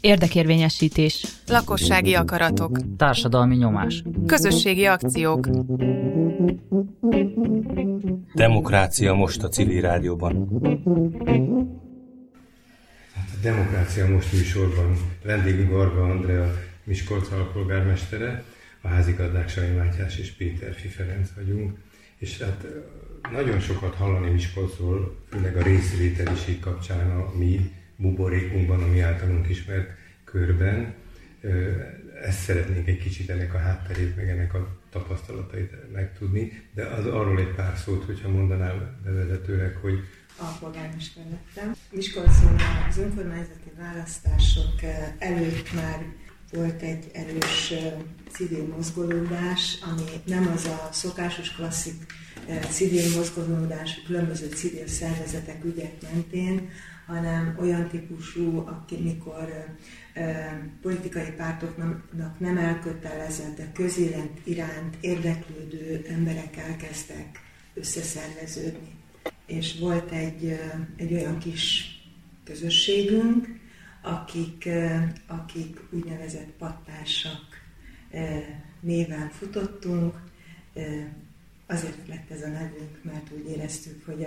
Érdekérvényesítés. Lakossági akaratok. Társadalmi nyomás. Közösségi akciók. Demokrácia most a Civil Rádióban. A Demokrácia most műsorban vendégünk Varga Andrea, Miskolc alpolgármestere, a házigazdák Sanyi Mátyás és Péter Fiferec vagyunk, és hát nagyon sokat hallani Miskolcról, főleg a részvételiség kapcsán a mi buborékunkban, a mi általunk ismert körben. Ezt szeretnénk egy kicsit, ennek a hátterét, meg ennek a tapasztalatait megtudni, de az arról egy pár szót, hogyha mondanál bevezetőleg, hogy... Alpolgármester lettem. Miskolcon az önkormányzati választások előtt már volt egy erős civil mozgolódás, ami nem az a szokásos klasszik civil mozgolódás, különböző civil szervezetek ügyek mentén, hanem olyan típusú, amikor politikai pártoknak nem elkötelezett, de közélet iránt érdeklődő emberek elkezdtek összeszerveződni. És volt egy olyan kis közösségünk, akik úgynevezett pattársak néven futottunk. Azért lett ez a nevünk, mert úgy éreztük, hogy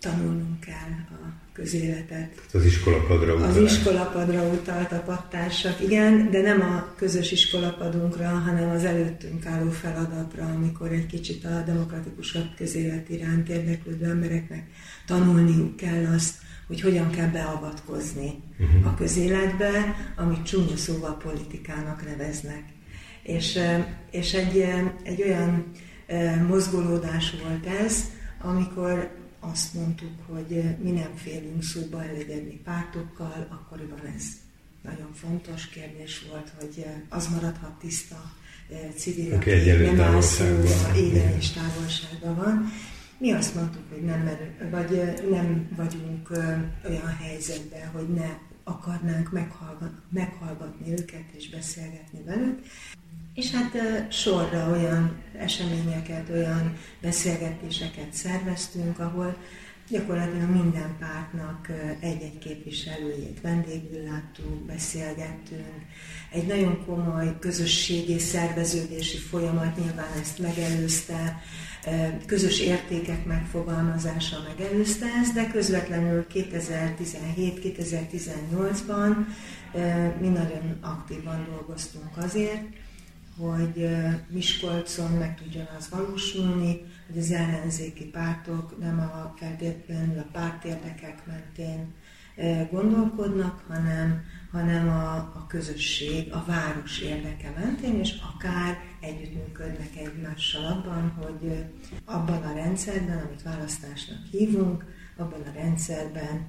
tanulnunk kell a közéletet. Az iskolapadra utalt. Az iskolapadra utalt a pattársak, igen, de nem a közös iskolapadunkra, hanem az előttünk álló feladatra, amikor egy kicsit a demokratikusabb közélet iránt érdeklődő embereknek tanulniuk kell azt, hogy hogyan kell beavatkozni a közéletbe, amit csúnya szóval politikának neveznek. És egy olyan mozgolódás volt ez, amikor azt mondtuk, hogy mi nem félünk szóba elegyedni pártokkal, akkoriban ez nagyon fontos kérdés volt, hogy az maradhat tiszta civil, aki nem ászul, égen és távolságban van. Mi azt mondtuk, hogy nem vagyunk olyan helyzetben, hogy ne akarnánk meghallgatni őket és beszélgetni velük. És hát sorra olyan eseményeket, olyan beszélgetéseket szerveztünk, ahol gyakorlatilag minden pártnak egy-egy képviselőjét vendégül láttuk, beszélgettünk. Egy nagyon komoly közösségi szerveződési folyamat nyilván ezt megelőzte, közös értékek megfogalmazása megelőzte ezt, de közvetlenül 2017-2018-ban mi nagyon aktívan dolgoztunk azért, hogy Miskolcon meg tudjon az valósulni, hogy az ellenzéki pártok nem feltétlenül a pártérdekek mentén gondolkodnak, hanem a közösség, a város érdeke mentén, és akár együttműködnek egymással abban, hogy abban a rendszerben, amit választásnak hívunk, abban a rendszerben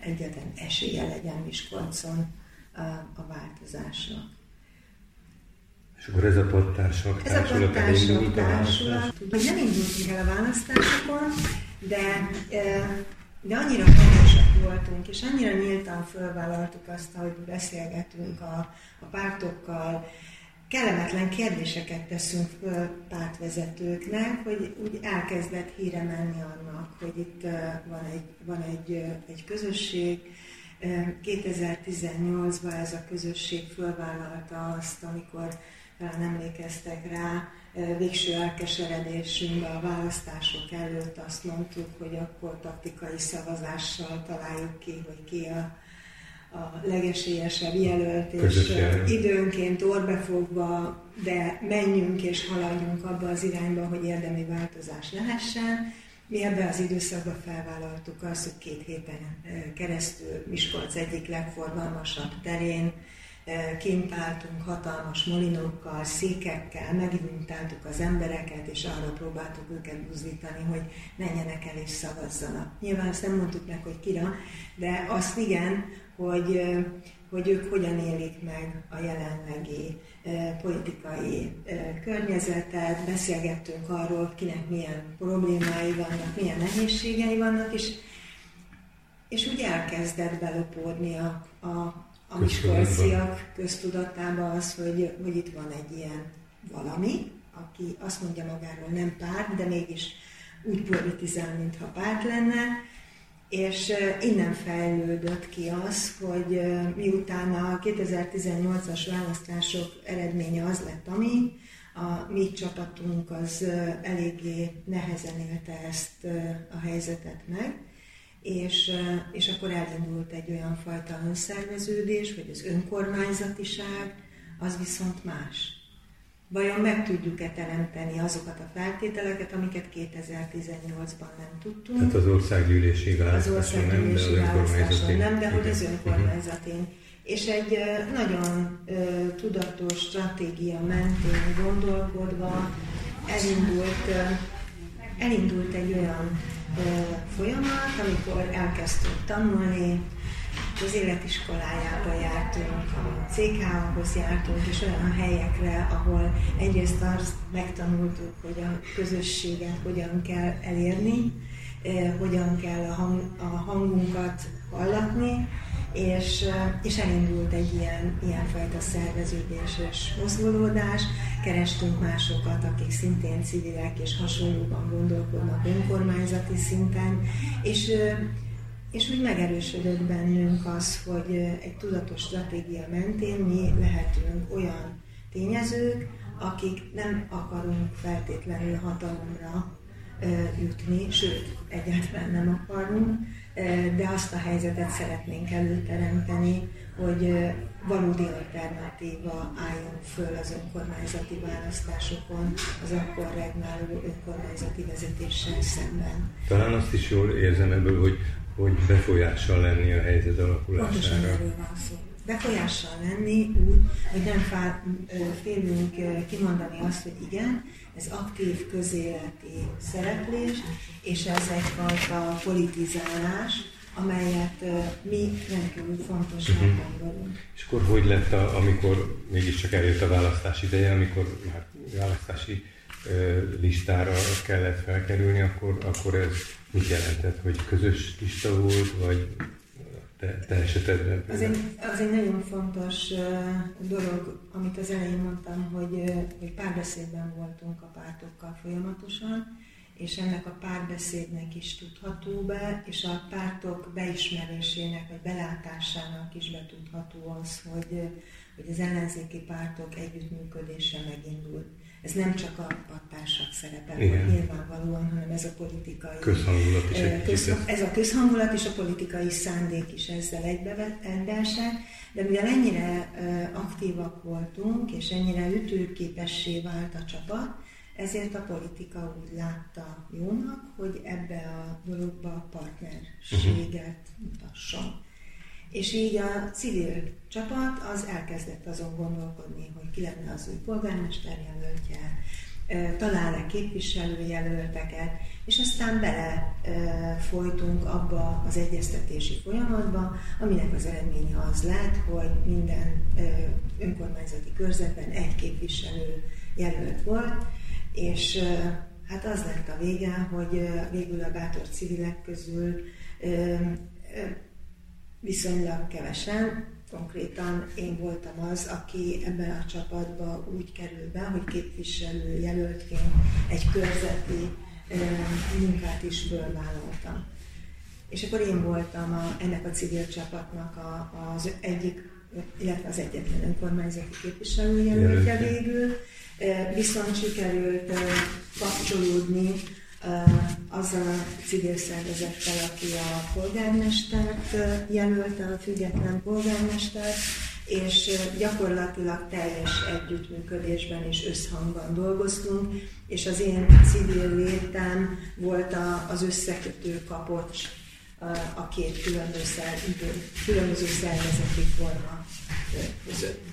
egyetlen esélye legyen Miskolcon a változásnak. És akkor ez a pattársak társulata indult a választás? Nem indultunk el a választásokon, de annyira fontosak voltunk, és annyira nyíltan fölvállaltuk azt, hogy beszélgetünk a pártokkal, kellemetlen kérdéseket teszünk föl pártvezetőknek, hogy úgy elkezdett híre menni annak, hogy itt van egy közösség. 2018-ban ez a közösség fölvállalta azt, amikor talán emlékeztek rá, végső elkeseredésünkben a választások előtt azt mondtuk, hogy akkor taktikai szavazással találjuk ki, hogy ki a legesélyesebb jelölt, és időnként orrbefogva, de menjünk és haladjunk abba az irányba, hogy érdemi változás lehessen. Mi ebben az időszakban felvállaltuk azt, hogy 2 héten keresztül Miskolc egyik legforgalmasabb terén kint álltunk hatalmas molinokkal, székekkel, meginvitáltuk az embereket, és arra próbáltuk őket buzdítani, hogy menjenek el és szavazzanak. Nyilván azt nem mondtuk meg, hogy kira, de azt igen, hogy ők hogyan élik meg a jelenlegi politikai környezetet, beszélgettünk arról, kinek milyen problémái vannak, milyen nehézségei vannak, és úgy elkezdett belopódni a miskolciak köztudatába az, hogy itt van egy ilyen valami, aki azt mondja magáról, nem párt, de mégis úgy politizál, mintha párt lenne, És innen fejlődött ki az, hogy miután a 2018-as választások eredménye az lett, ami a mi csapatunk az eléggé nehezen élte ezt a helyzetet meg, és akkor elindult egy olyan fajta önszerveződés, vagy az önkormányzatiság, az viszont más. Vajon meg tudjuk-e teremteni azokat a feltételeket, amiket 2018-ban nem tudtunk? Tehát az országgyűlési választáson nem, de az önkormányzatén. Nem, de hogy az önkormányzatén. És egy nagyon tudatos stratégia mentén gondolkodva elindult egy olyan folyamat, amikor elkezdtünk tanulni, az életiskolájába jártunk, a CK-hoz jártunk, és olyan helyekre, ahol egyrészt azt megtanultuk, hogy a közösséget hogyan kell elérni, hogyan kell a hangunkat hallatni, és elindult egy ilyenfajta szerveződés és mozgolódás. Kerestünk másokat, akik szintén civilek és hasonlóban gondolkodnak önkormányzati szinten, és úgy megerősödött bennünk az, hogy egy tudatos stratégia mentén mi lehetünk olyan tényezők, akik nem akarunk feltétlenül hatalomra jutni, sőt, egyáltalán nem akarunk, de azt a helyzetet szeretnénk előteremteni, hogy valódi alternatíva álljon föl az önkormányzati választásokon, az akkor regnáló önkormányzati vezetéssel szemben. Talán azt is jól érzem ebből, hogy befolyással lenni a helyzet alakulására. Pontosan erről van szó. Befolyással lenni úgy, hogy nem félünk kimondani azt, hogy igen, ez aktív közéleti szereplés, és ez egyfajta politizálás, amelyet mi rendkívül fontosnak gondolunk. És akkor hogy lett, amikor mégiscsak eljött a választás ideje, amikor már választási listára kellett felkerülni, akkor ez mit jelentett, hogy közös lista volt, vagy te esetedben? Az egy nagyon fontos dolog, amit az elején mondtam, hogy párbeszédben voltunk a pártokkal folyamatosan, és ennek a párbeszédnek is tudható be, és a pártok beismerésének, vagy belátásának is betudható az, hogy az ellenzéki pártok együttműködése megindult. Ez nem csak a társak szerepe, nyilvánvalóan, hanem ez a politikai közhangulat is. Ez a közhangulat és a politikai szándék is ezzel egybeesett, de mivel ennyire aktívak voltunk, és ennyire ütőképessé vált a csapat, ezért a politika úgy látta jónak, hogy ebbe a dologba a partnerséget mutasson. És így a civil csapat az elkezdett azon gondolkodni, hogy ki lenne az új polgármesterjelöltje, talál-e képviselőjelölteket, és aztán belefolytunk abba az egyeztetési folyamatba, aminek az eredménye az lett, hogy minden önkormányzati körzetben egy képviselőjelölt volt, és hát az lett a vége, hogy végül a bátor civilek közül viszonylag kevesen, konkrétan én voltam az, aki ebben a csapatban úgy kerül be, hogy képviselőjelöltként egy körzeti munkát is fölvállaltam. És akkor én voltam ennek a civil csapatnak az egyik, illetve az egyetlen önkormányzati képviselőjelöltje végül, viszont sikerült kapcsolódni azzal a civil szervezettel, aki a polgármestert jelölte, a független polgármestert, és gyakorlatilag teljes együttműködésben és összhangban dolgoztunk, és az én civil létem volt az összekötő kapocs a két különböző szervezeti forma között.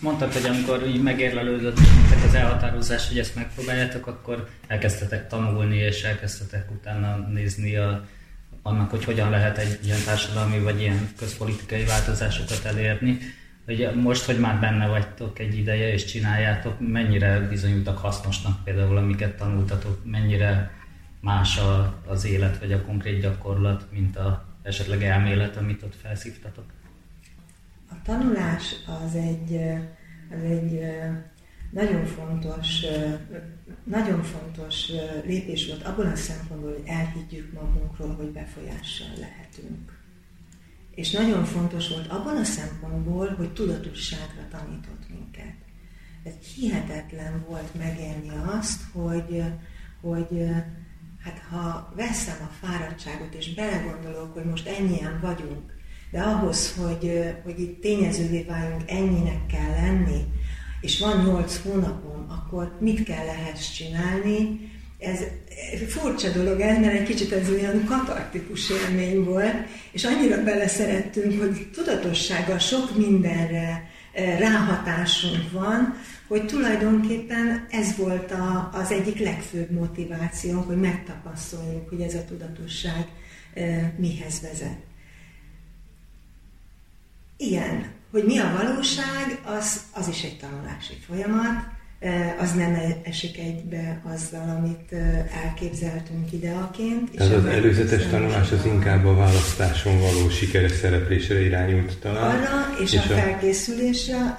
Mondtad, hogy amikor így megérlelődött az elhatározás, hogy ezt megpróbáljátok, akkor elkezdtetek tanulni, és elkezdtetek utána nézni annak, hogy hogyan lehet egy ilyen társadalmi, vagy ilyen közpolitikai változásokat elérni. Ugye most, hogy már benne vagytok egy ideje, és csináljátok, mennyire bizonyultak hasznosnak például, amiket tanultatok, mennyire más az élet, vagy a konkrét gyakorlat, mint a esetleg elmélet, amit ott felszívtatok? A tanulás az egy Nagyon fontos lépés volt abból a szempontból, hogy elhiggyük magunkról, hogy befolyással lehetünk. És nagyon fontos volt abban a szempontból, hogy tudatosságra tanított minket. Ez hihetetlen volt megélni azt, hogy hát ha veszem a fáradtságot és belegondolok, hogy most ennyien vagyunk, de ahhoz, hogy itt tényezővé váljunk, ennyinek kell lenni, és van 8 hónapom, akkor mit kell ehhez csinálni? Ez furcsa dolog, mert egy kicsit ez olyan katartikus élmény volt, és annyira beleszerettünk, hogy tudatossággal sok mindenre ráhatásunk van, hogy tulajdonképpen ez volt az egyik legfőbb motiváció, hogy megtapasztaljuk, hogy ez a tudatosság mihez vezet. Igen, hogy mi a valóság, az is egy tanulási folyamat, az nem esik egybe azzal, amit elképzeltünk ideaként. Tehát az előzetes tanulás az inkább a választáson való sikeres szereplésre irányult talán. Arra és a felkészülésre,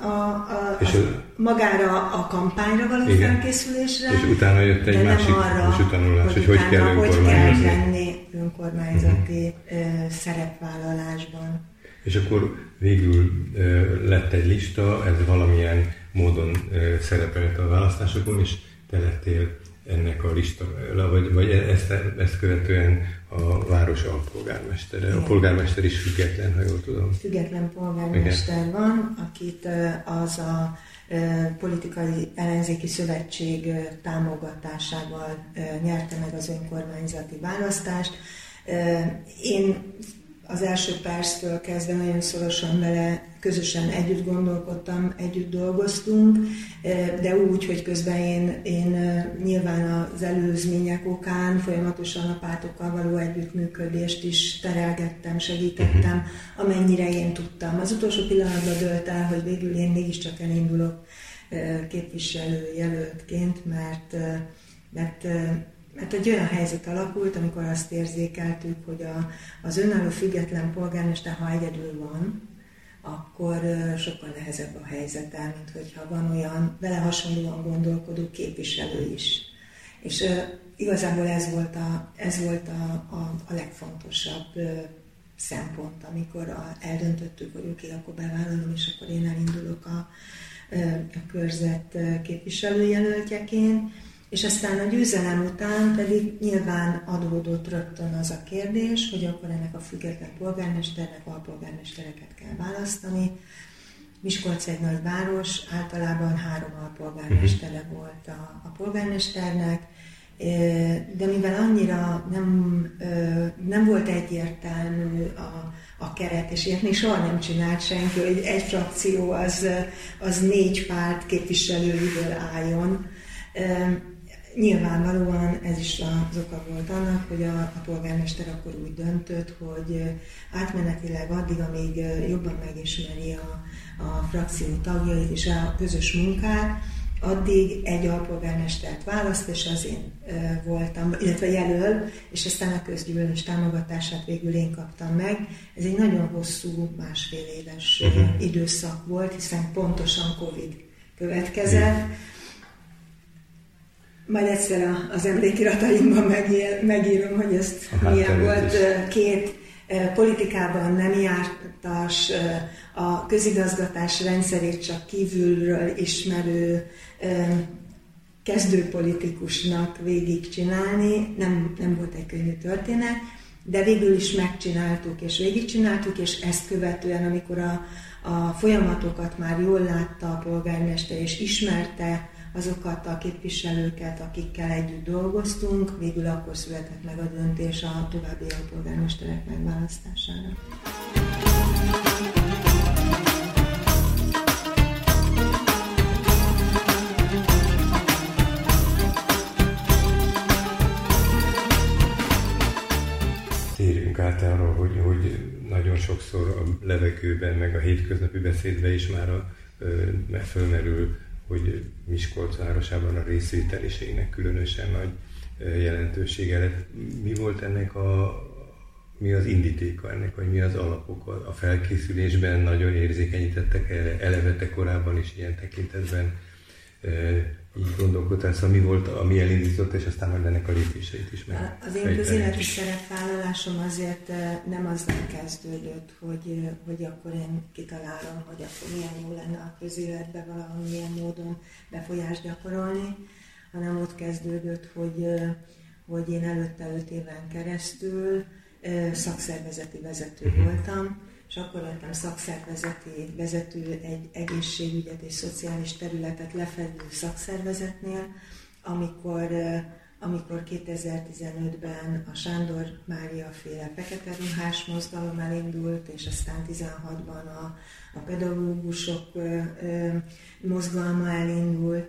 magára a kampányra való felkészülésre. És utána jött egy másik tanulás, hogy kell önkormányzatni. Hogy kell lenni önkormányzati szerepvállalásban. És akkor végül lett egy lista, ez valamilyen módon szerepelt a választásokon, és te lettél ennek a lista, vagy ezt követően a város alpolgármestere. Igen. A polgármester is független, ha jól tudom. Független polgármester. Igen. Van, akit az a politikai ellenzéki szövetség támogatásával nyerte meg az önkormányzati választást. Én az első perctől kezdve nagyon szorosan vele közösen együtt gondolkodtam, együtt dolgoztunk, de úgy, hogy közben én nyilván az előzmények okán folyamatosan a pártokkal való együttműködést is terelgettem, segítettem, amennyire én tudtam. Az utolsó pillanatban dölt el, hogy végül én mégiscsak elindulok képviselőjelöltként, mert egy olyan helyzet alakult, amikor azt érzékeltük, hogy az önálló független polgármester, ha egyedül van, akkor sokkal nehezebb a helyzete, mint hogyha van olyan vele hasonlóan gondolkodó képviselő is. És igazából ez volt a legfontosabb szempont, amikor eldöntöttük, hogy oké, akkor bevállalom, és akkor én elindulok a körzet képviselőjelöltjeként. És aztán a győzelem után pedig nyilván adódott rögtön az a kérdés, hogy akkor ennek a független polgármesternek, alpolgármestereket kell választani. Miskolc egy nagy város, általában 3 alpolgármestere volt a polgármesternek, de mivel annyira nem volt egyértelmű a keret, és ilyet még soha nem csinált senki, hogy egy frakció az 4 párt képviselőiből álljon. Nyilvánvalóan ez is az oka volt annak, hogy a polgármester akkor úgy döntött, hogy átmenetileg addig, amíg jobban megismeri a frakció tagjait és a közös munkát, addig egy alpolgármestert választ, és az én voltam, illetve jelöl, és aztán a közgyűlés támogatását végül én kaptam meg. Ez egy nagyon hosszú, 1,5 éves időszak volt, hiszen pontosan Covid következett. Majd egyszer az emlékirataimban megírom, hogy ezt milyen volt. 2 politikában nem jártas, a közigazgatás rendszerét csak kívülről ismerő kezdőpolitikusnak végigcsinálni. Nem volt egy könnyű történet, de végül is megcsináltuk és végigcsináltuk, és ezt követően, amikor a folyamatokat már jól látta a polgármester és ismerte azokat a képviselőket, akikkel együtt dolgoztunk, végül akkor született meg a döntés a további alpolgármesterek megválasztására. Térjünk át arra, hogy nagyon sokszor a levegőben, meg a hétköznapi beszédben is már fölmerül, hogy Miskolc városában a részvételiségnek különösen nagy jelentősége lett. Mi volt ennek mi az indítéka ennek, vagy mi az alapoka? A felkészülésben nagyon érzékenyítettek erre, eleve korábban is ilyen tekintetben így gondolkodtál, szóval mi volt, ami elindított, és aztán majd ennek a lépéseit is meg. Az én közéleti szerepvállalásom azért nem azzal kezdődött, hogy akkor én kitalálom, hogy akkor milyen jó lenne a közéletbe valamilyen módon befolyást gyakorolni, hanem ott kezdődött, hogy én előtte 5 éven keresztül szakszervezeti vezető voltam, és akkor lettem szakszervezeti vezető egy egészségügyet és szociális területet lefedő szakszervezetnél, amikor 2015-ben a Sándor Mária féle fekete ruhás mozgalom elindult, és aztán 2016-ban a pedagógusok mozgalma elindult,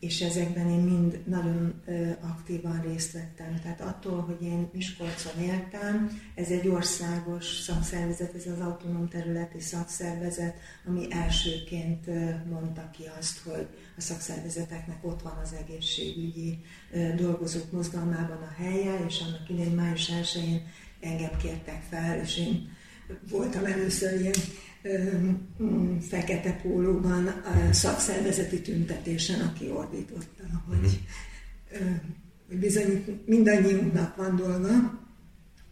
és ezekben én mind nagyon aktívan részt vettem. Tehát attól, hogy én Miskolcon éltem, ez egy országos szakszervezet, ez az autonóm területi szakszervezet, ami elsőként mondta ki azt, hogy a szakszervezeteknek ott van az egészségügyi dolgozók mozgalmában a helye, és annak idején május 1-én engem kértek fel, és én voltam először ilyen fekete pólóban a szakszervezeti tüntetésen, aki ordította, hogy bizony mindannyiunknak van dolga,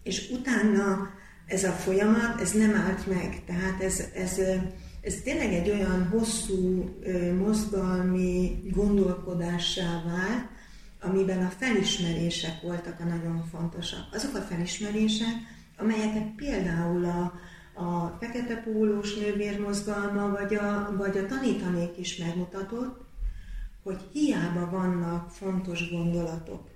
és utána ez a folyamat, ez nem állt meg, tehát ez tényleg egy olyan hosszú mozgalmi gondolkodássá vált, amiben a felismerések voltak a nagyon fontosak. Azok a felismerések, amelyeket például a fekete pólós nővérmozgalma, vagy a tanítanék is megmutatott, hogy hiába vannak fontos gondolatok,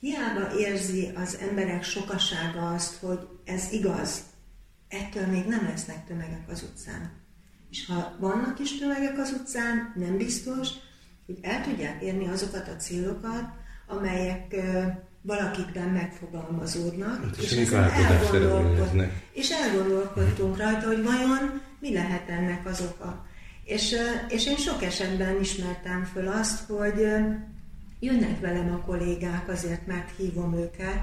hiába érzi az emberek sokasága azt, hogy ez igaz, ettől még nem lesznek tömegek az utcán. És ha vannak is tömegek az utcán, nem biztos, hogy el tudják érni azokat a célokat, amelyek valakikben megfogalmazódnak, hát és elgondolkodtunk rajta, hogy vajon mi lehet ennek az oka. És én sok esetben ismertem föl azt, hogy jönnek velem a kollégák azért, mert hívom őket,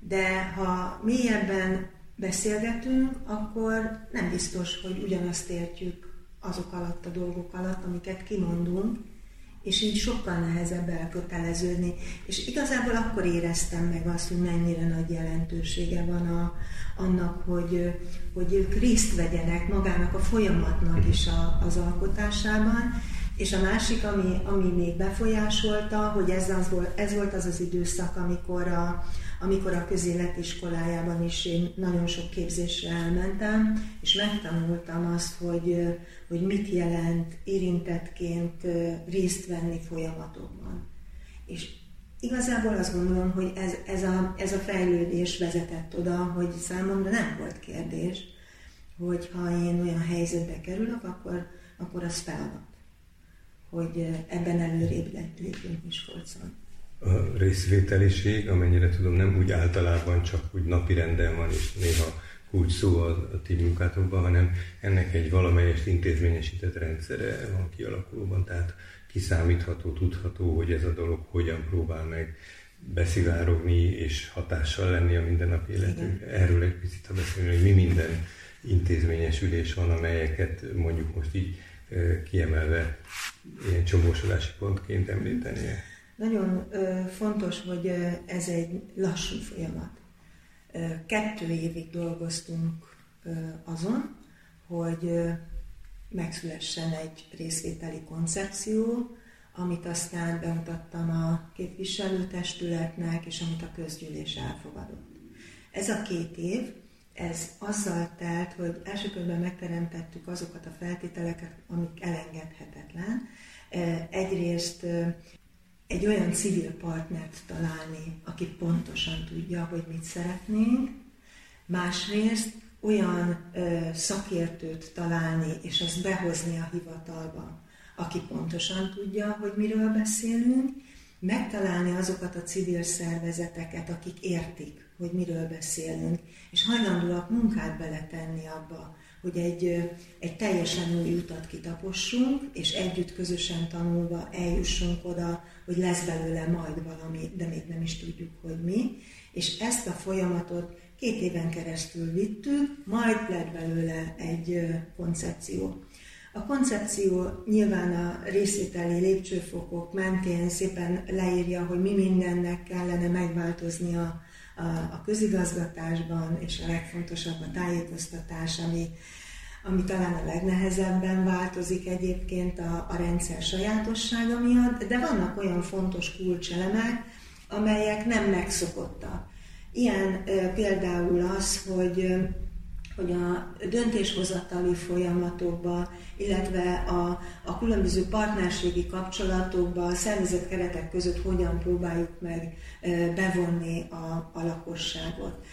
de ha mélyebben beszélgetünk, akkor nem biztos, hogy ugyanazt értjük azok alatt a dolgok alatt, amiket kimondunk, és így sokkal nehezebb elköteleződni. És igazából akkor éreztem meg azt, hogy mennyire nagy jelentősége van annak, hogy ők részt vegyenek magának a folyamatnak is az alkotásában. És a másik, ami még befolyásolta, hogy ez volt az az időszak, amikor a közéletiskolájában is én nagyon sok képzésre elmentem, és megtanultam azt, hogy mit jelent érintettként részt venni folyamatokban. És igazából azt gondolom, hogy ez a fejlődés vezetett oda, hogy számomra nem volt kérdés, hogy ha én olyan helyzetbe kerülök, akkor az feladat, hogy ebben előrébb lépjünk Miskolcon. A részvételiség, amennyire tudom, nem úgy általában csak úgy napirenden van, és néha kulcs szó a ti munkátokban, hanem ennek egy valamelyest intézményesített rendszere van kialakulóban, tehát kiszámítható, tudható, hogy ez a dolog hogyan próbál meg beszivárogni és hatással lenni a mindennapi életünkre. Erről egy picit beszélni, hogy mi minden intézményesülés van, amelyeket mondjuk most így kiemelve ilyen csomósolási pontként említenie. Nagyon fontos, hogy ez egy lassú folyamat. 2 évig dolgoztunk azon, hogy megszülessen egy részvételi koncepció, amit aztán bemutattam a képviselőtestületnek, és amit a közgyűlés elfogadott. Ez a 2 év, ez azzal telt, hogy első körben megteremtettük azokat a feltételeket, amik elengedhetetlen. Egyrészt egy olyan civil partnert találni, aki pontosan tudja, hogy mit szeretnénk. Másrészt olyan szakértőt találni, és azt behozni a hivatalba, aki pontosan tudja, hogy miről beszélünk. Megtalálni azokat a civil szervezeteket, akik értik, hogy miről beszélünk, és hajlandóak munkát beletenni abba, hogy egy teljesen új utat kitapossunk, és együtt közösen tanulva eljussunk oda, hogy lesz belőle majd valami, de még nem is tudjuk, hogy mi. És ezt a folyamatot 2 éven keresztül vittük, majd lett belőle egy koncepció. A koncepció nyilván a részvételi lépcsőfokok mentén szépen leírja, hogy mi mindennek kellene megváltozni a közigazgatásban, és a legfontosabb a tájékoztatás, ami talán a legnehezebben változik egyébként a rendszer sajátossága miatt, de vannak olyan fontos kulcselemek, amelyek nem megszokottak. Ilyen például az, hogy a döntéshozatali folyamatokba, illetve a különböző partnerségi kapcsolatokba, a szervezet keretek között hogyan próbáljuk meg bevonni a lakosságot.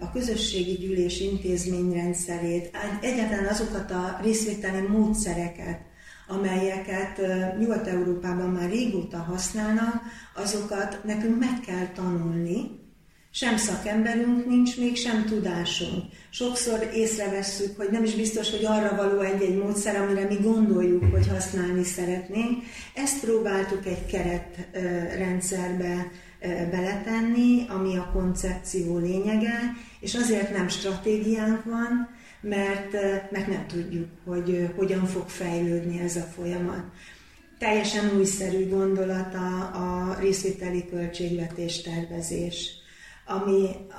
A közösségi gyűlés intézményrendszerét, egyáltalán azokat a részvételi módszereket, amelyeket Nyugat-Európában már régóta használnak, azokat nekünk meg kell tanulni. Sem szakemberünk nincs, még sem tudásunk. Sokszor észrevesszük, hogy nem is biztos, hogy arra való egy-egy módszer, amire mi gondoljuk, hogy használni szeretnénk. Ezt próbáltuk egy keretrendszerbe beletenni, ami a koncepció lényege, és azért nem stratégiánk van, mert nem tudjuk, hogy hogyan fog fejlődni ez a folyamat. Teljesen újszerű gondolat a részvételi költségvetés tervezés,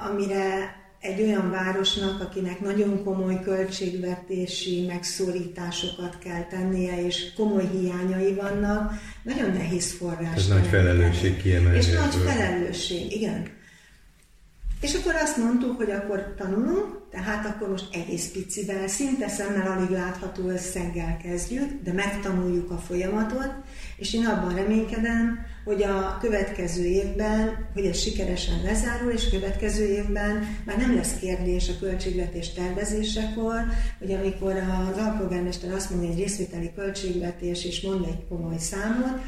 amire egy olyan városnak, akinek nagyon komoly költségvetési megszórításokat kell tennie, és komoly hiányai vannak, nagyon nehéz forrás. Ez nagy felelősség kiemelni. És nagy felelősség, igen. És akkor azt mondtuk, hogy akkor tanulunk, tehát akkor most egész picivel, szinte szemmel alig látható összeggel kezdjük, de megtanuljuk a folyamatot, és én abban reménykedem, hogy a következő évben, hogy ez sikeresen lezárul, és a következő évben már nem lesz kérdés a költségvetés tervezésekor, hogy amikor az alpolgármester azt mondja, hogy részvételi költségvetés, és mond egy komoly számot,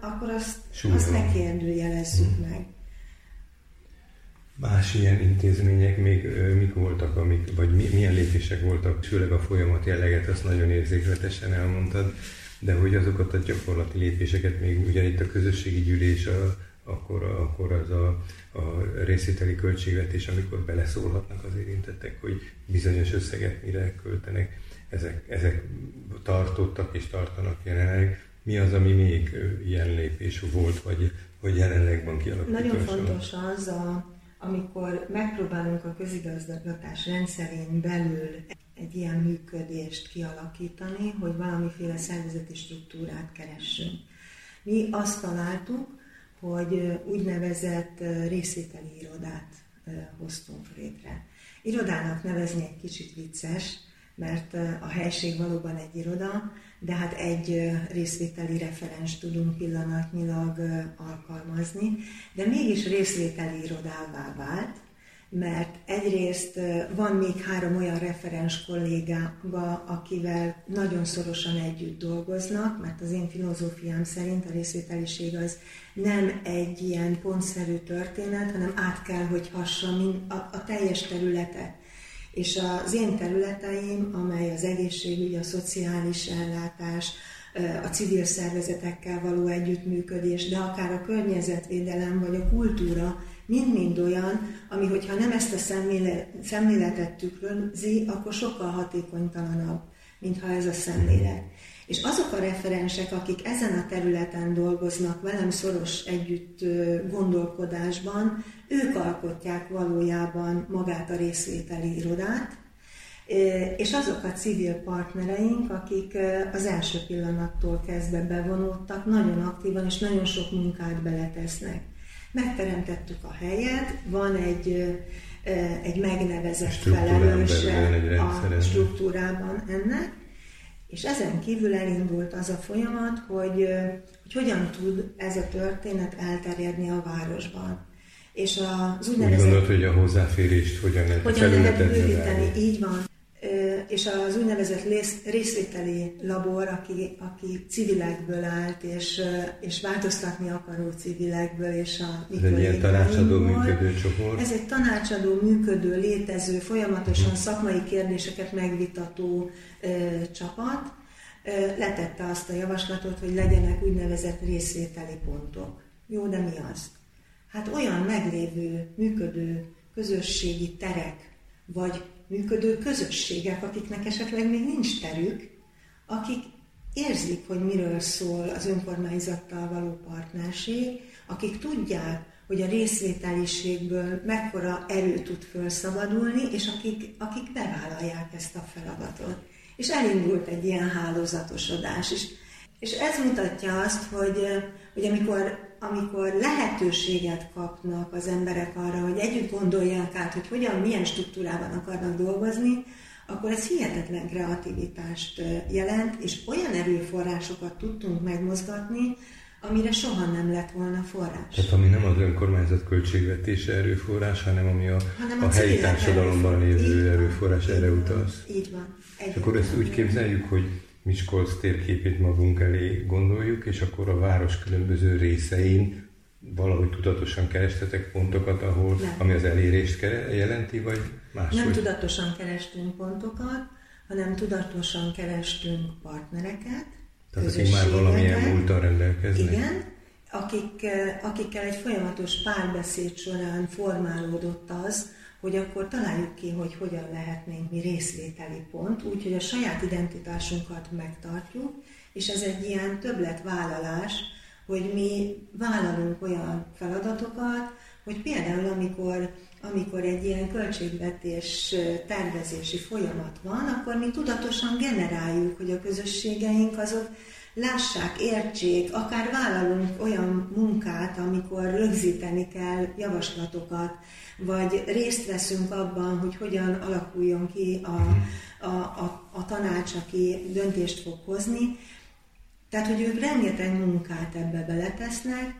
akkor azt ne kérdőjelezzük meg. Más ilyen intézmények még mik voltak, vagy milyen lépések voltak, főleg a folyamat jelleget, azt nagyon érzékletesen elmondtad, de hogy azokat a gyakorlati lépéseket még ugyanitt a közösségi gyűlés, akkor az a részvételi költségvetés, amikor beleszólhatnak az érintettek, hogy bizonyos összeget mire költenek, ezek tartottak és tartanak jelenleg. Mi az, ami még ilyen lépés volt, vagy jelenleg van kialakítva? Nagyon fontos az, amikor megpróbálunk a közigazgatás rendszerén belül egy ilyen működést kialakítani, hogy valamiféle szervezeti struktúrát keressünk. Mi azt találtuk, hogy úgynevezett részvételi irodát hoztunk létre. Irodának nevezni egy kicsit vicces, mert a helység valóban egy iroda, de hát egy részvételi referens tudunk pillanatnyilag alkalmazni, de mégis részvételi irodává vált, mert egyrészt van még 3 olyan referens kolléga, akivel nagyon szorosan együtt dolgoznak, mert az én filozófiám szerint a részvételiség az nem egy ilyen pontszerű történet, hanem át kell, hogy hassa a teljes területet. És az én területeim, amely az egészségügy, a szociális ellátás, a civil szervezetekkel való együttműködés, de akár a környezetvédelem vagy a kultúra, mind-mind olyan, ami hogyha nem ezt a szemléletet tükrözi, akkor sokkal hatékonytalanabb, mintha ez a szemlélet. És azok a referensek, akik ezen a területen dolgoznak velem szoros együtt gondolkodásban, ők alkotják valójában magát a részvételi irodát, és azok a civil partnereink, akik az első pillanattól kezdve bevonódtak, nagyon aktívan és nagyon sok munkát beletesznek. Megteremtettük a helyet, van egy megnevezett felelőse a struktúrában ennek, és ezen kívül elindult az a folyamat, hogy hogyan tud ez a történet elterjedni a városban. És az úgynevezett... Úgy gondolod, hogy a hozzáférést hogyan lehet bővíteni, így van. És az úgynevezett részvételi labor, aki civilekből állt, és változtatni akaró civilekből, és a mikroékányból. Ez egy ilyen tanácsadó működő csoport? Ez egy tanácsadó működő, létező, folyamatosan szakmai kérdéseket megvitató csapat. Letette azt a javaslatot, hogy legyenek úgynevezett részvételi pontok. Jó, de mi az? Hát olyan meglévő, működő közösségi terek, vagy működő közösségek, akiknek esetleg még nincs terük, akik érzik, hogy miről szól az önkormányzattal való partnerség, akik tudják, hogy a részvételiségből mekkora erő tud felszabadulni, és akik bevállalják ezt a feladatot. És elindult egy ilyen hálózatosodás is. És ez mutatja azt, hogy amikor lehetőséget kapnak az emberek arra, hogy együtt gondolják át, hogy milyen struktúrában akarnak dolgozni, akkor ez hihetetlen kreativitást jelent, és olyan erőforrásokat tudtunk megmozgatni, amire soha nem lett volna forrás. Tehát ami nem az önkormányzat költségvetése erőforrás, hanem a helyi társadalomban lévő erőforrás, erre utalsz. Így van. És akkor ezt úgy képzeljük, hogy Miskolc térképét magunk elé gondoljuk, és akkor a város különböző részein valahogy tudatosan kerestetek pontokat, ahol, nem. Ami az elérést jelenti, vagy máshogy? Nem tudatosan kerestünk pontokat, hanem tudatosan kerestünk partnereket, tehát akik már valamilyen múltan rendelkeznek. Igen, akikkel egy folyamatos párbeszéd során formálódott az, hogy akkor találjuk ki, hogy hogyan lehetnénk mi részvételi pont, úgyhogy a saját identitásunkat megtartjuk, és ez egy ilyen többletvállalás, hogy mi vállalunk olyan feladatokat, hogy például amikor egy ilyen költségvetés tervezési folyamat van, akkor mi tudatosan generáljuk, hogy a közösségeink azok lássák, értsék, akár vállalunk olyan munkát, amikor rögzíteni kell javaslatokat, vagy részt veszünk abban, hogy hogyan alakuljon ki a tanács, aki döntést fog hozni. Tehát, hogy ők rengeteg munkát ebbe beletesznek,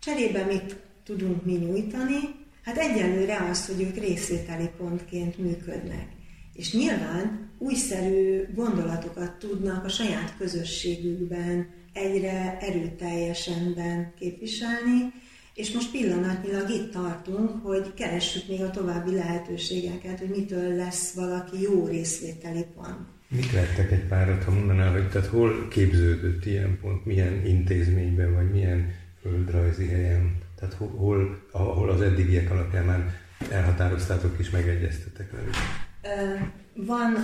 cserébe mit tudunk mi nyújtani? Hát egyelőre az, hogy ők részvételi pontként működnek. És nyilván újszerű gondolatokat tudnak a saját közösségükben egyre erőteljesenben képviselni, és most pillanatnyilag itt tartunk, hogy keressük még a további lehetőségeket, hogy mitől lesz valaki jó részvételi pont. Mit lettek egy párat, ha mondanál, hogy tehát hol képződött ilyen pont, milyen intézményben, vagy milyen földrajzi helyen? Tehát ahol az eddigiek alapján már elhatároztátok és megegyeztetek velük? Van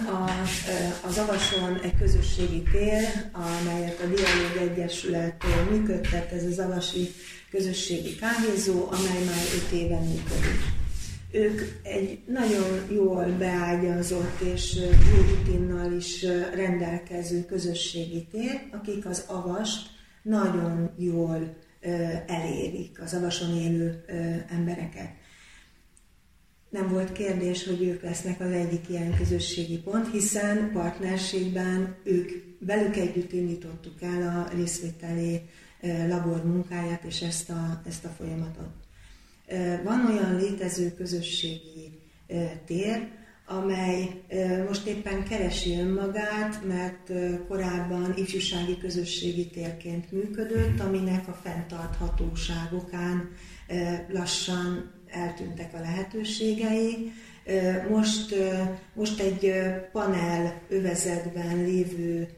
az Avason egy közösségi tér, amelyet a Diálóg Egyesület működtet, ez az avasi közösségi kávézó, amely már 5 éven működik. Ők egy nagyon jól beágyazott és jó rutinnal is rendelkező közösségi tér, akik az avast nagyon jól elérik, az avason élő embereket. Nem volt kérdés, hogy ők lesznek az egyik ilyen közösségi pont, hiszen partnerségben velük együtt indítottuk el a részvételi labor munkáját és ezt a folyamatot. Van olyan létező közösségi tér, amely most éppen keresi önmagát, mert korábban ifjúsági közösségi térként működött, aminek a fenntarthatóságokán lassan eltűntek a lehetőségei. Most egy panel övezetben lévő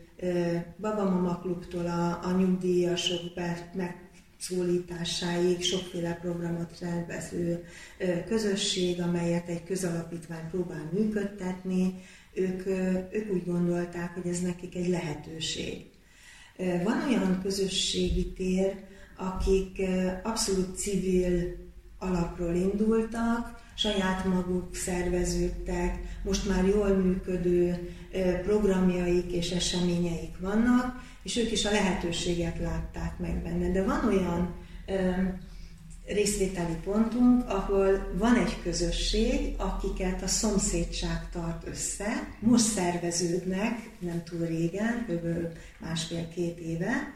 babamama klubtól a nyugdíjasok szólításáig sokféle programot rendező közösség, amelyet egy közalapítvány próbál működtetni, ők úgy gondolták, hogy ez nekik egy lehetőség. Van olyan közösségi tér, akik abszolút civil alapról indultak, saját maguk szerveződtek, most már jól működő programjaik és eseményeik vannak, és ők is a lehetőséget látták meg benne. De van olyan részvételi pontunk, ahol van egy közösség, akiket a szomszédság tart össze, most szerveződnek, nem túl régen, kb. 1,5-2 éve,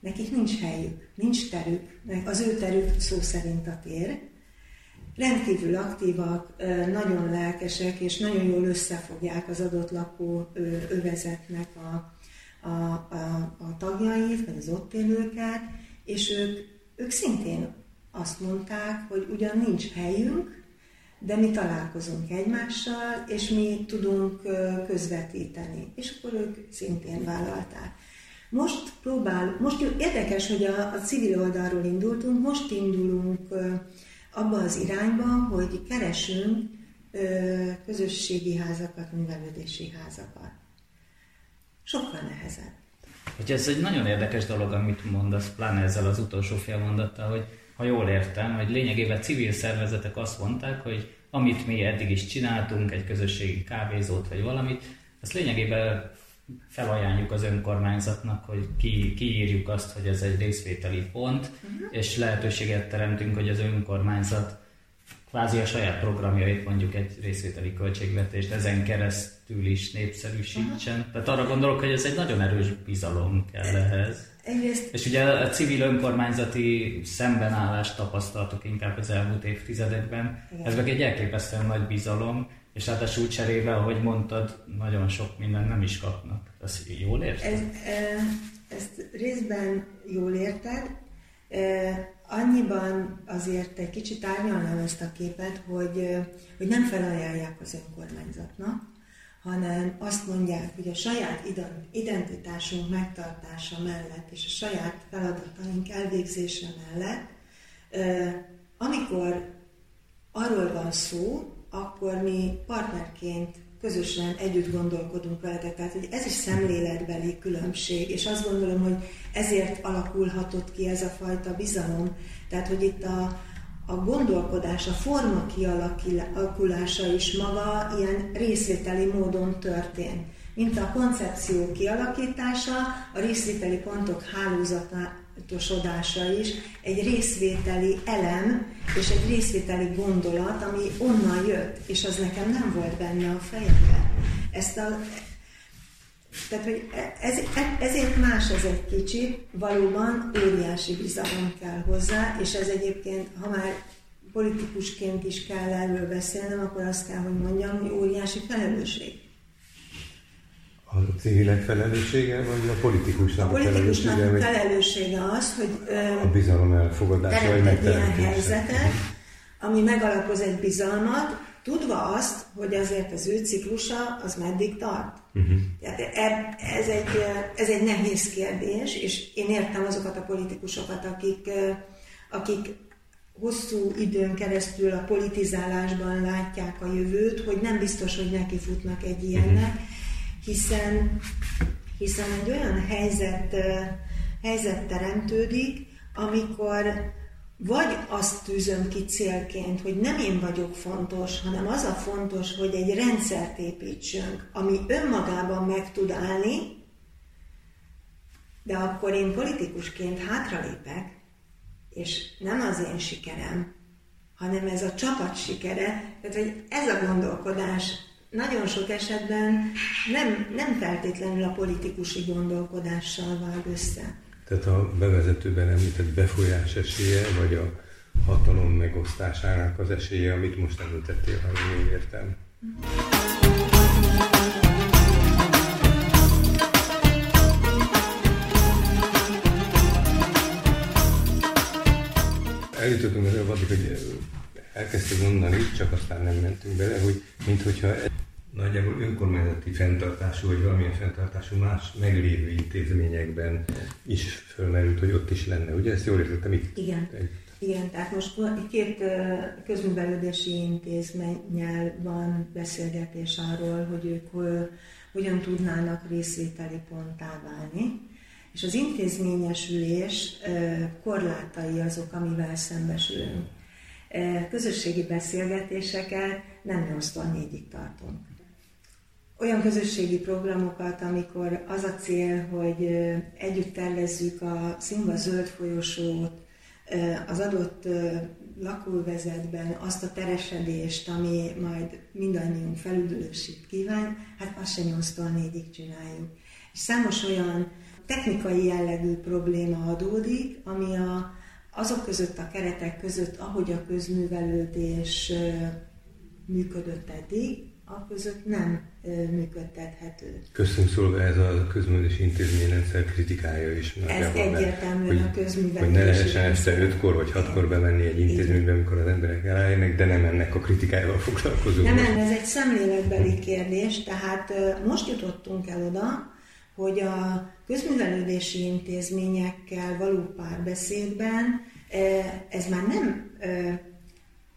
nekik nincs helyük, nincs terük, az ő terük szó szerint a tér. Rendkívül aktívak, nagyon lelkesek, és nagyon jól összefogják az adott lakó övezetnek a tagjait, vagy az ott élőket, és ők szintén azt mondták, hogy ugyan nincs helyünk, de mi találkozunk egymással, és mi tudunk közvetíteni. És akkor ők szintén vállalták. Most érdekes, hogy a civil oldalról indultunk, most indulunk abba az irányba, hogy keresünk közösségi házakat, művelődési házakat. sokkal nehezebb. Ez egy nagyon érdekes dolog, amit mondasz, pláne ezzel az utolsó félmondattal, hogy ha jól értem, hogy lényegében civil szervezetek azt mondták, hogy amit mi eddig is csináltunk, egy közösségi kávézót vagy valamit, azt lényegében felajánljuk az önkormányzatnak, hogy kiírjuk azt, hogy ez egy részvételi pont, és lehetőséget teremtünk, hogy az önkormányzat kvázi a saját programjait, mondjuk egy részvételi költségvetést ezen keresztül is népszerűsítsen. Tehát arra gondolok, hogy ez egy nagyon erős bizalom kell ehhez. És ugye a civil önkormányzati szembenállást tapasztaltuk inkább az elmúlt évtizedekben. Ez meg egy elképesztően nagy bizalom, és ráadásul cserével, ahogy mondtad, nagyon sok mindent nem is kapnak. Ezt jól érted? Ezt részben jól érted. Annyiban azért egy kicsit árnyalnám ezt a képet, hogy nem felajánlják az önkormányzatnak, hanem azt mondják, hogy a saját identitásunk megtartása mellett és a saját feladataink elvégzése mellett, amikor arról van szó, akkor mi partnerként közösen együtt gondolkodunk veletek. Tehát hogy ez is szemléletbeli különbség, és azt gondolom, hogy ezért alakulhatott ki ez a fajta bizalom. Tehát, hogy itt a gondolkodás, a forma kialakulása is maga ilyen részvételi módon történt. Mint a koncepció kialakítása, a részvételi pontok hálózatosodása is egy részvételi elem és egy részvételi gondolat, ami onnan jött, és az nekem nem volt benne a fejemben. Tehát, hogy ezért más ez egy kicsit, valóban óriási bizalom kell hozzá, és ez egyébként, ha már politikusként is kell erről beszélnem, akkor azt kell, hogy mondjam, hogy óriási felelősség. A civilek felelőssége, vagy a politikusnak a felelőssége? A politikusnak a felelőssége az, hogy a bizalom elfogadása, vagy megteremtése. Ilyen helyzetet, ami megalapoz egy bizalmat, tudva azt, hogy azért az ő ciklusa az meddig tart. Tehát ez egy nehéz kérdés, és én értem azokat a politikusokat, akik hosszú időn keresztül a politizálásban látják a jövőt, hogy nem biztos, hogy neki futnak egy ilyennek, hiszen egy olyan helyzet teremtődik, amikor vagy azt tűzöm ki célként, hogy nem én vagyok fontos, hanem az a fontos, hogy egy rendszert építsünk, ami önmagában meg tud állni, de akkor én politikusként hátralépek, és nem az én sikerem, hanem ez a csapat sikere. Tehát, hogy ez a gondolkodás nagyon sok esetben nem feltétlenül a politikusi gondolkodással vág össze. Tehát a bevezetőben említett befolyás esélye, vagy a hatalom megosztásának az esélye, amit most említettél, ha jól értem. Eljutottunk az előbb, hogy elkezdtük mondani, csak aztán nem mentünk bele, hogy minthogyha nagyjából önkormányzati fenntartású, vagy valamilyen fenntartású más meglévő intézményekben is fölmerült, hogy ott is lenne. Ugye ezt jól értettem itt? Igen, tehát most két közművelődési intézménnyel van beszélgetés arról, hogy ők hogyan tudnának részvételi ponttá válni. És az intézményesülés korlátai azok, amivel szembesülünk. Közösségi beszélgetéseket nem 8-tól 4-ig tartunk. Olyan közösségi programokat, amikor az a cél, hogy együtt tervezzük a Szimbazöld folyosót, az adott lakóvezetben azt a teresedést, ami majd mindannyiunk felüdülését kíván, hát azt se 8-tól 4-ig csináljuk. És számos olyan technikai jellegű probléma adódik, ami azok között, a keretek között, ahogy a közművelődés működött eddig, a között nem működtethető. Köszönöm szólva, ez a közművelési intézményrendszer kritikája is. Ez egyértelműen a közművelési. Hogy ne lehessen este 5-kor vagy 6-kor bemenni egy intézménybe, amikor az emberek elállják, de nem ennek a kritikájával foglalkozunk. Nem, ez egy szemléletbeli kérdés, tehát most jutottunk el oda, hogy a közművelődési intézményekkel való párbeszédben ez már nem,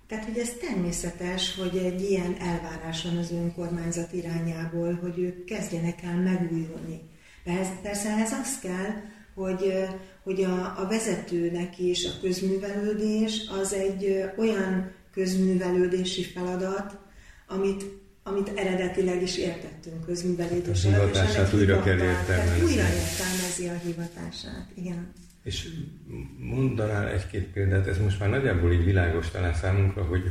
tehát hogy ez természetes, hogy egy ilyen elvárás van az önkormányzat irányából, hogy ők kezdjenek el megújulni. Persze ehhez az kell, hogy a vezetőnek is a közművelődés az egy olyan közművelődési feladat, amit eredetileg is értettünk közművelődés alatt. A hivatását újra kell értelmezni. Újra értelmezi a hivatását, igen. És mondanál egy-két példát, ez most már nagyjából így világos talán számunkra, hogy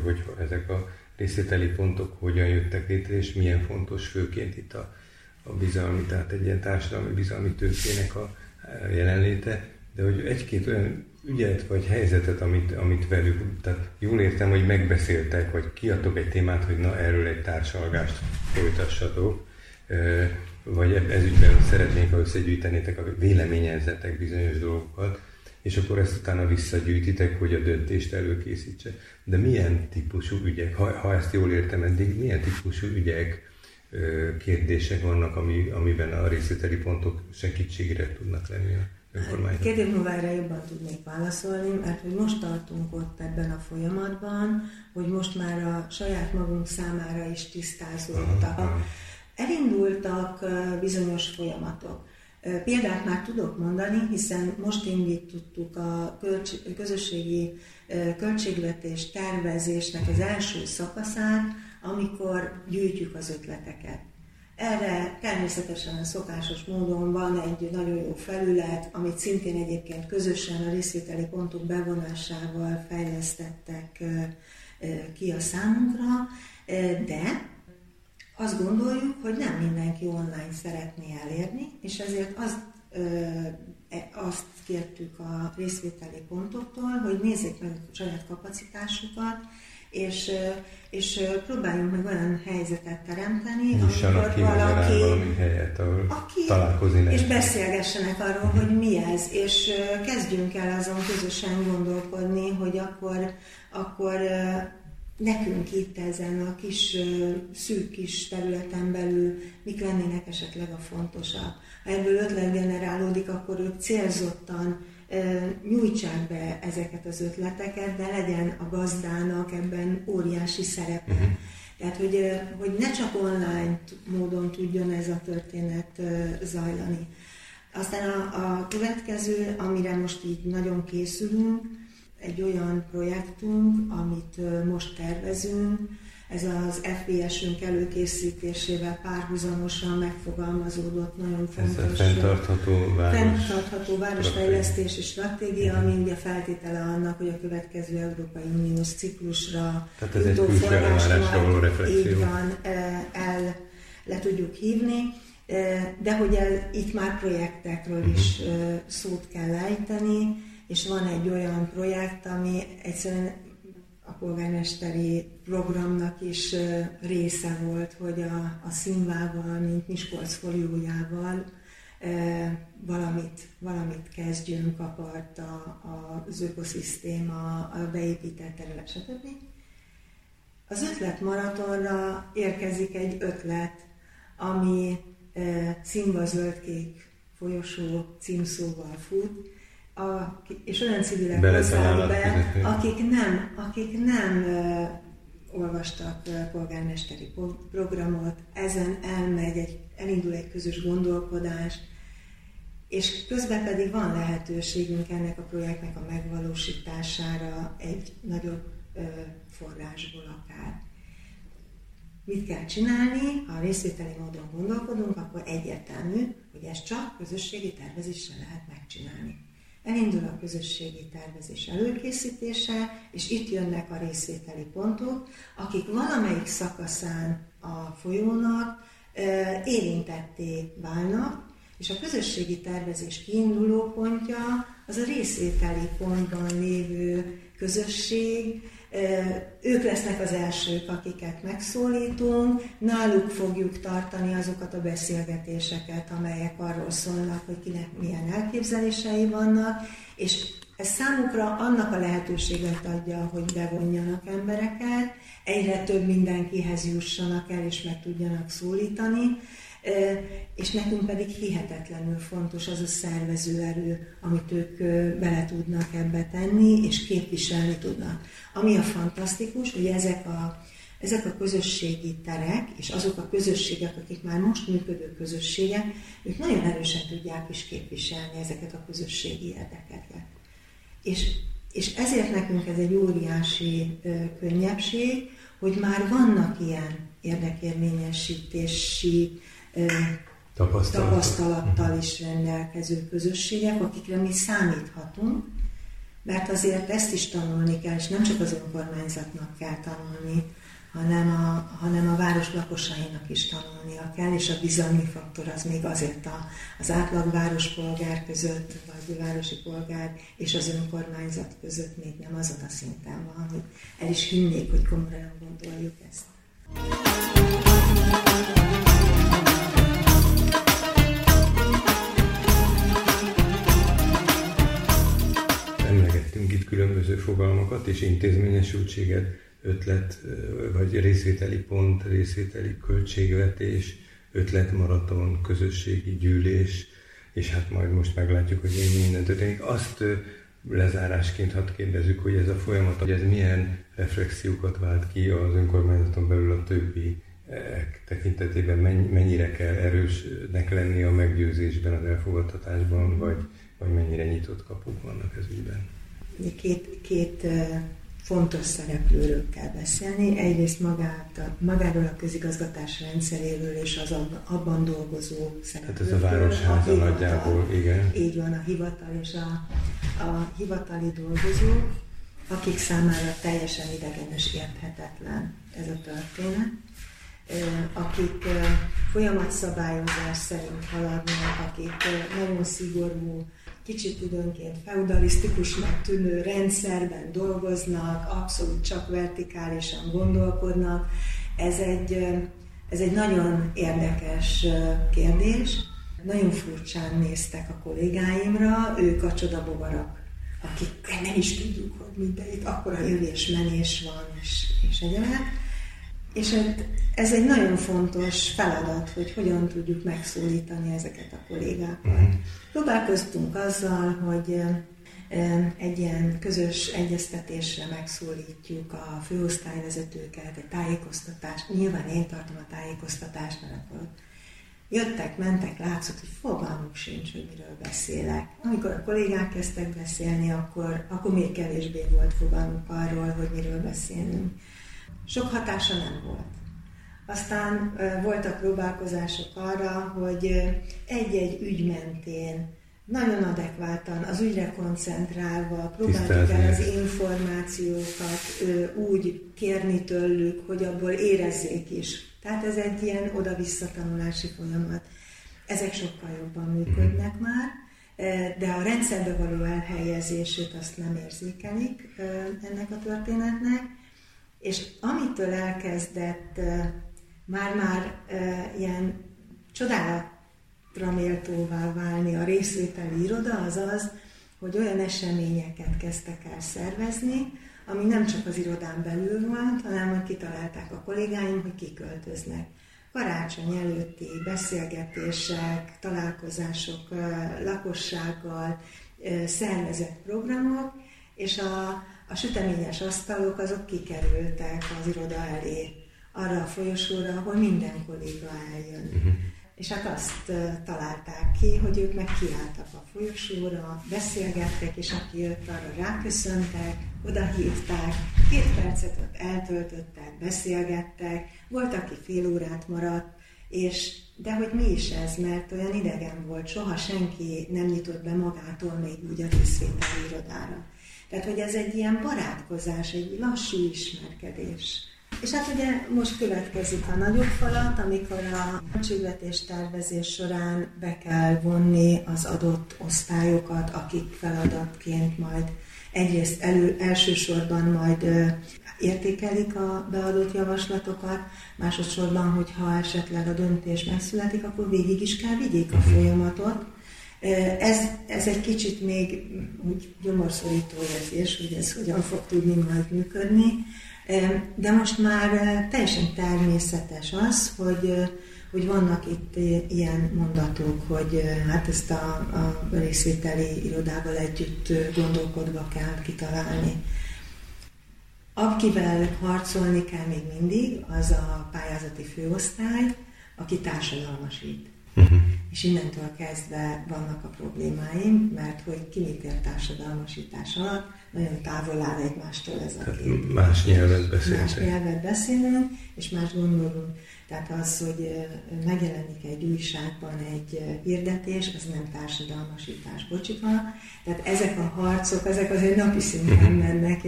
ezek a részvételi pontok hogyan jöttek létre, és milyen fontos főként itt a bizalmi, tehát egy ilyen társadalmi bizalmi tőkének a jelenléte, de hogy egy-két olyan ügyet vagy helyzetet, amit velük, tehát jól értem, hogy megbeszéltek, vagy kiadtok egy témát, hogy na erről egy társalgást folytassatok, vagy ezügyben szeretnénk, ha összegyűjtenétek a véleményezetek bizonyos dolgokat, és akkor ezt utána visszagyűjtitek, hogy a döntést előkészítse. De milyen típusú ügyek, ha ezt jól értem eddig, milyen típusú ügyek, kérdések vannak, amiben a részvételi pontok segítségére tudnak lenni a önkormányzat? Két év múlva erre jobban tudnék válaszolni, mert hogy most tartunk ott ebben a folyamatban, hogy most már a saját magunk számára is tisztázódtak. Elindultak bizonyos folyamatok. Példát már tudok mondani, hiszen most indítottuk a közösségi költségvetés tervezésnek az első szakaszát, amikor gyűjtjük az ötleteket. Erre természetesen szokásos módon van egy nagyon jó felület, amit szintén egyébként közösen a részvételi pontok bevonásával fejlesztettek ki a számunkra, de azt gondoljuk, hogy nem mindenki online szeretné elérni, és ezért azt kértük a részvételi pontoktól, hogy nézzék meg a saját kapacitásukat, és próbáljunk meg olyan helyzetet teremteni, amikor valaki találkozni lehet. És beszélgessenek arról, hogy mi ez, és kezdjünk el azon közösen gondolkodni, hogy akkor nekünk itt ezen a kis, szűk kis területen belül mik lennének esetleg a fontosabb. Ha ebből ötlet generálódik, akkor ők célzottan nyújtsák be ezeket az ötleteket, de legyen a gazdának ebben óriási szerepe. Tehát, hogy ne csak online módon tudjon ez a történet zajlani. Aztán a következő, amire most így nagyon készülünk, egy olyan projektünk, amit most tervezünk, ez az FBS-ünk előkészítésével párhuzamosan megfogalmazódott nagyon fontos fenntartható városfejlesztési stratégia, ami ugye feltétele annak, hogy a következő Európai Uniós ciklusra jutó forrásra így van, le tudjuk hívni, de hogy itt már projektekről is szót kell ejteni, és van egy olyan projekt, ami egyszerűen a polgármesteri programnak is része volt, hogy a színvával, mint Miskolc foliójával valamit kezdjünk, akart az ökoszisztéma, a beépített terület, stb. Az ötletmaratonra érkezik egy ötlet, ami Szimbazöldkék folyosó címszóval fut, és olyan civilek hozzák be, akik nem olvastak polgármesteri programot, ezen elindul egy közös gondolkodás, és közben pedig van lehetőségünk ennek a projektnek a megvalósítására egy nagyobb forrásból akár. Mit kell csinálni? Ha részvételi módon gondolkodunk, akkor egyértelmű, hogy ezt csak közösségi tervezéssel lehet megcsinálni. Elindul a közösségi tervezés előkészítése, és itt jönnek a részvételi pontok, akik valamelyik szakaszán a folyónak érintetté válnak, és a közösségi tervezés kiinduló pontja az a részvételi pontban lévő közösség, ők lesznek az elsők, akiket megszólítunk, náluk fogjuk tartani azokat a beszélgetéseket, amelyek arról szólnak, hogy kinek milyen elképzelései vannak, és ez számukra annak a lehetőséget adja, hogy bevonjanak embereket, egyre több mindenkihez jussanak el, és meg tudjanak szólítani, és nekünk pedig hihetetlenül fontos az a szervezőerő, amit ők bele tudnak ebbe tenni, és képviselni tudnak. Ami a fantasztikus, hogy ezek a Ezek a közösségi terek, és azok a közösségek, akik már most működő közösségek, ők nagyon erősen tudják is képviselni ezeket a közösségi érdekeket. És ezért nekünk ez egy óriási könnyebbség, hogy már vannak ilyen érdekérvényesítési tapasztalattal is rendelkező közösségek, akikre mi számíthatunk, mert azért ezt is tanulni kell, és nem csak az önkormányzatnak kell tanulni, hanem a város lakosainak is tanulnia kell, és a bizalmi faktor az még azért az átlag várospolgár között, vagy városi polgár és az önkormányzat között még nem azon a szinten van, hogy el is hinnék, hogy komolyan gondoljuk ezt. Emlegettünk itt különböző fogalmakat és intézményesültséget, ötlet vagy részvételi pont, részvételi költségvetés, ötletmaraton, közösségi gyűlés, és hát majd most meglátjuk, hogy minden történik. Azt lezárásként hadd kérdezzük, hogy ez a folyamat, hogy ez milyen reflexiókat vált ki az önkormányzaton belül a többi tekintetében, mennyire kell erősnek lenni a meggyőzésben, az elfogadtatásban, vagy mennyire nyitott kapuk vannak ez ügyben? Két fontos szereplőről kell beszélni. Egyrészt magáról a közigazgatás rendszeréről és az abban dolgozó szereplőkről. Tehát ez a városháza nagyjából, igen. Így van, a hivatal és a hivatali dolgozók, akik számára teljesen idegenes, érthetetlen ez a történet, akik folyamatszabályozás szerint haladnak, akik nagyon szigorú, kicsit időnként feudalisztikusnak tűnő rendszerben dolgoznak, abszolút csak vertikálisan gondolkodnak. Ez egy nagyon érdekes kérdés. Nagyon furcsán néztek a kollégáimra, ők a csodabogarak, akik nem is tudjuk, hogy minden itt akkora jövés-menés van, és egyemek. És ez egy nagyon fontos feladat, hogy hogyan tudjuk megszólítani ezeket a kollégákat. Próbálkoztunk azzal, hogy egy ilyen közös egyeztetésre megszólítjuk a főosztályvezetőket, egy tájékoztatást. Nyilván én tartom a tájékoztatást, mert akkor jöttek, mentek, látszott, hogy fogalmuk sincs, hogy miről beszélek. Amikor a kollégák kezdtek beszélni, akkor még kevésbé volt fogalmuk arról, hogy miről beszélünk. Sok hatása nem volt. Aztán voltak próbálkozások arra, hogy egy-egy ügy mentén nagyon adekváltan, az ügyre koncentrálva próbáltuk el az információkat úgy kérni tőlük, hogy abból érezzék is. Tehát ez egy ilyen oda-vissza tanulási folyamat. Ezek sokkal jobban működnek már, de a rendszerbe való elhelyezését azt nem érzékelik ennek a történetnek. És amitől elkezdett már-már ilyen csodálatra méltóvá válni a részvételi iroda, az az, hogy olyan eseményeket kezdtek el szervezni, ami nem csak az irodán belül volt, hanem hogy kitalálták a kollégáim, hogy kiköltöznek. Karácsony előtti beszélgetések, találkozások lakossággal, szervezett programok, és a süteményes asztalok azok kikerültek az iroda elé, arra a folyosóra, ahol minden kolléga eljön. És hát azt találták ki, hogy ők meg kiálltak a folyosóra, beszélgettek, és aki jött, arra ráköszöntek, odahívták, 2 percet ott eltöltöttek, beszélgettek, volt, aki fél órát maradt, de hogy mi is ez, mert olyan idegen volt, soha senki nem nyitott be magától még úgy a részvételi irodára. Tehát, hogy ez egy ilyen barátkozás, egy lassú ismerkedés. És hát ugye most következik a nagyobb falat, amikor a költségvetés tervezés során be kell vonni az adott osztályokat, akik feladatként majd egyrészt elsősorban majd értékelik a beadott javaslatokat, másodszorban, hogyha esetleg a döntés megszületik, akkor végig is kell vigyék a folyamatot. Ez egy kicsit még úgy gyomorszorító érzés, hogy ez hogyan fog tudni majd működni, de most már teljesen természetes az, hogy vannak itt ilyen mondatok, hogy hát ezt a részvételi irodával együtt gondolkodva kell kitalálni. Akivel harcolni kell még mindig, az a pályázati főosztály, aki társadalmasít. Uh-huh. És innentől kezdve vannak a problémáim, mert hogy ki mit ér társadalmasítás alatt, nagyon távol áll egymástól ez a kép. Más nyelvet beszélünk. Más nyelvet beszélünk, és más gondolunk. Tehát az, hogy megjelenik egy újságban egy hirdetés, az nem társadalmasítás, bocsika. Tehát ezek a harcok, ezek azért napi szinten mennek,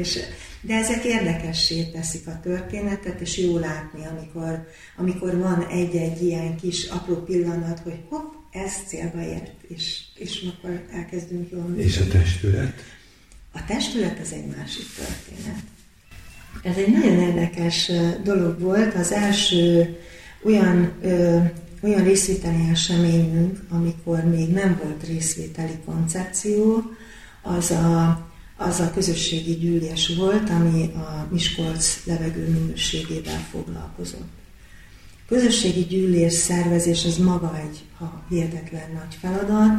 de ezek érdekessé teszik a történetet, és jó látni, amikor van egy-egy ilyen kis apró pillanat, hogy hopp, ez célba ért, és akkor elkezdünk jól működni. És a testület? A testület az egy másik történet. Ez egy nagyon érdekes dolog volt. Az első olyan részvételi eseményünk, amikor még nem volt részvételi koncepció, az a közösségi gyűlés volt, ami a Miskolc levegő minőségével foglalkozott. A közösségi gyűlés szervezés az maga egy hihetetlen nagy feladat.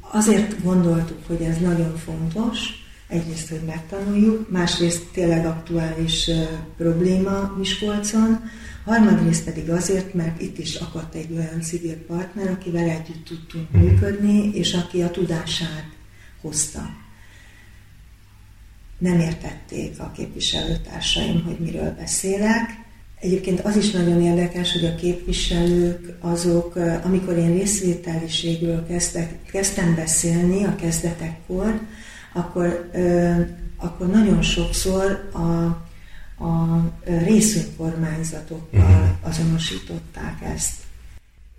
Azért gondoltuk, hogy ez nagyon fontos. Egyrészt, hogy megtanuljuk, másrészt tényleg aktuális probléma Miskolcon, harmadrészt pedig azért, mert itt is akadt egy olyan civil partner, akivel együtt tudtunk működni, és aki a tudását hozta. Nem értették a képviselőtársaim, hogy miről beszélek. Egyébként az is nagyon érdekes, hogy a képviselők azok, amikor én részvételiségről kezdtem beszélni a kezdetekkor, akkor nagyon sokszor a részönkormányzatokkal azonosították ezt.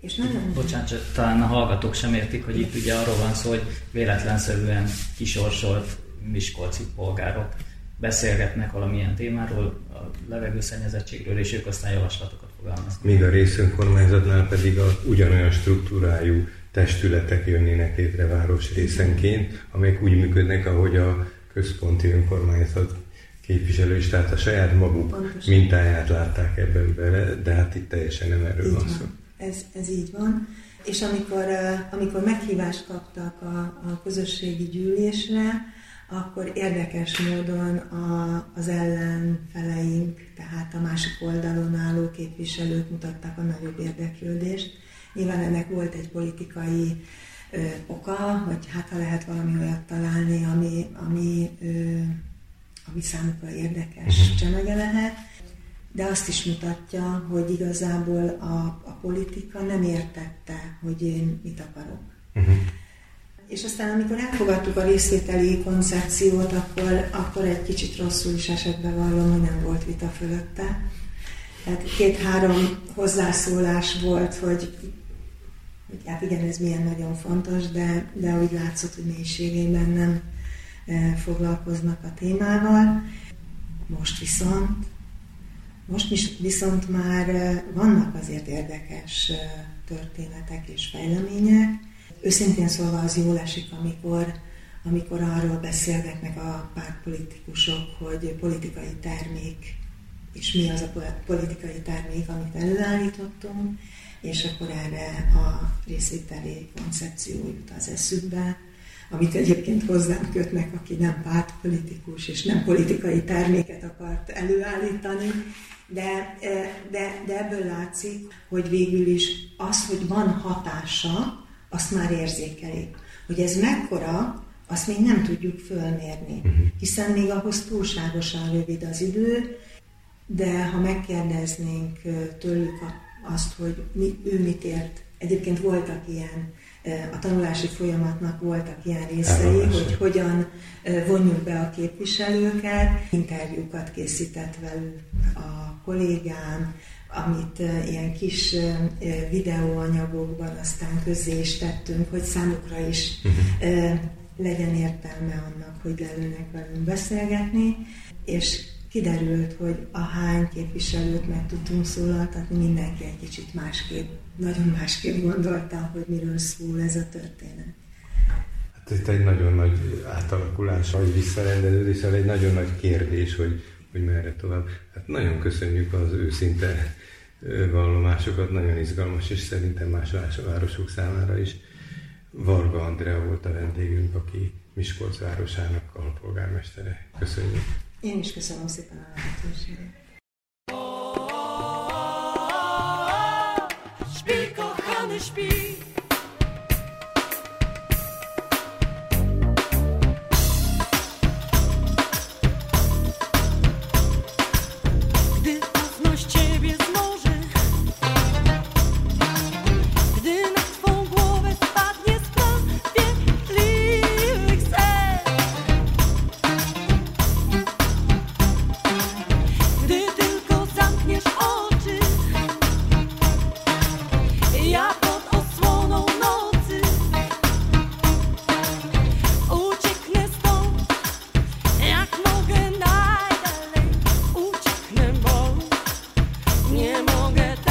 És nagyon... Bocsánat, csak talán a hallgatók sem értik, hogy itt ugye arról van szó, hogy véletlenszerűen kisorsolt miskolci polgárok beszélgetnek valamilyen témáról, a levegőszennyezettségről, és ők aztán javaslatokat fogalmaznak. Még a részönkormányzatnál pedig az ugyanolyan struktúrájú testületek jönnének létre városrészenként, amelyek úgy működnek, ahogy a központi önkormányzat képviselő is, tehát a saját maguk pontosan mintáját látták ebben bele, de hát itt teljesen nem erről van szó. Ez így van. És amikor meghívást kaptak a közösségi gyűlésre, akkor érdekes módon az ellenfeleink, tehát a másik oldalon álló képviselők mutatták a nagyobb érdeklődést. Nyilván ennek volt egy politikai oka, hogy hát ha lehet valami olyat találni, ami számukra érdekes csemege lehet, de azt is mutatja, hogy igazából a politika nem értette, hogy én mit akarok. És aztán amikor elfogadtuk a részvételi koncepciót, akkor egy kicsit rosszul is esett, bevallom, hogy nem volt vita fölötte. Tehát 2-3 hozzászólás volt, hogy hát igen, ez milyen nagyon fontos, de úgy látszott, hogy mélységében nem foglalkoznak a témával. Most viszont már vannak azért érdekes történetek és fejlemények. Őszintén szólva az jól esik, amikor arról beszélgetnek a pártpolitikusok, hogy politikai termék, és mi az a politikai termék, amit előállítottunk, és akkor erre a részvételi koncepció jut az eszükbe, amit egyébként hozzám kötnek, aki nem pártpolitikus, és nem politikai terméket akart előállítani, de ebből látszik, hogy végül is az, hogy van hatása, azt már érzékelik. Hogy ez mekkora, azt még nem tudjuk fölmérni, hiszen még ahhoz túlságosan rövid az idő. De ha megkérdeznénk tőlük azt, hogy ő mit ért, egyébként voltak ilyen, a tanulási folyamatnak voltak ilyen részei, hogy hogyan vonjuk be a képviselőket, interjúkat készített velük a kollégám, amit ilyen kis videóanyagokban aztán közzé is tettünk, hogy számukra is legyen értelme annak, hogy leülnek velünk beszélgetni, és kiderült, hogy ahány képviselőt meg tudtunk szólaltatni, mindenki egy kicsit másképp, nagyon másképp gondolta, hogy miről szól ez a történet. Hát itt egy nagyon nagy átalakulás, vagy visszarendeződés, ez egy nagyon nagy kérdés, hogy merre tovább. Hát nagyon köszönjük az őszinte vallomásokat, nagyon izgalmas, és szerintem más városok számára is. Varga Andrea volt a vendégünk, aki Miskolc városának alpolgármestere. Köszönjük! Én is köszönöm szépen a lehetőséget. Nie mogę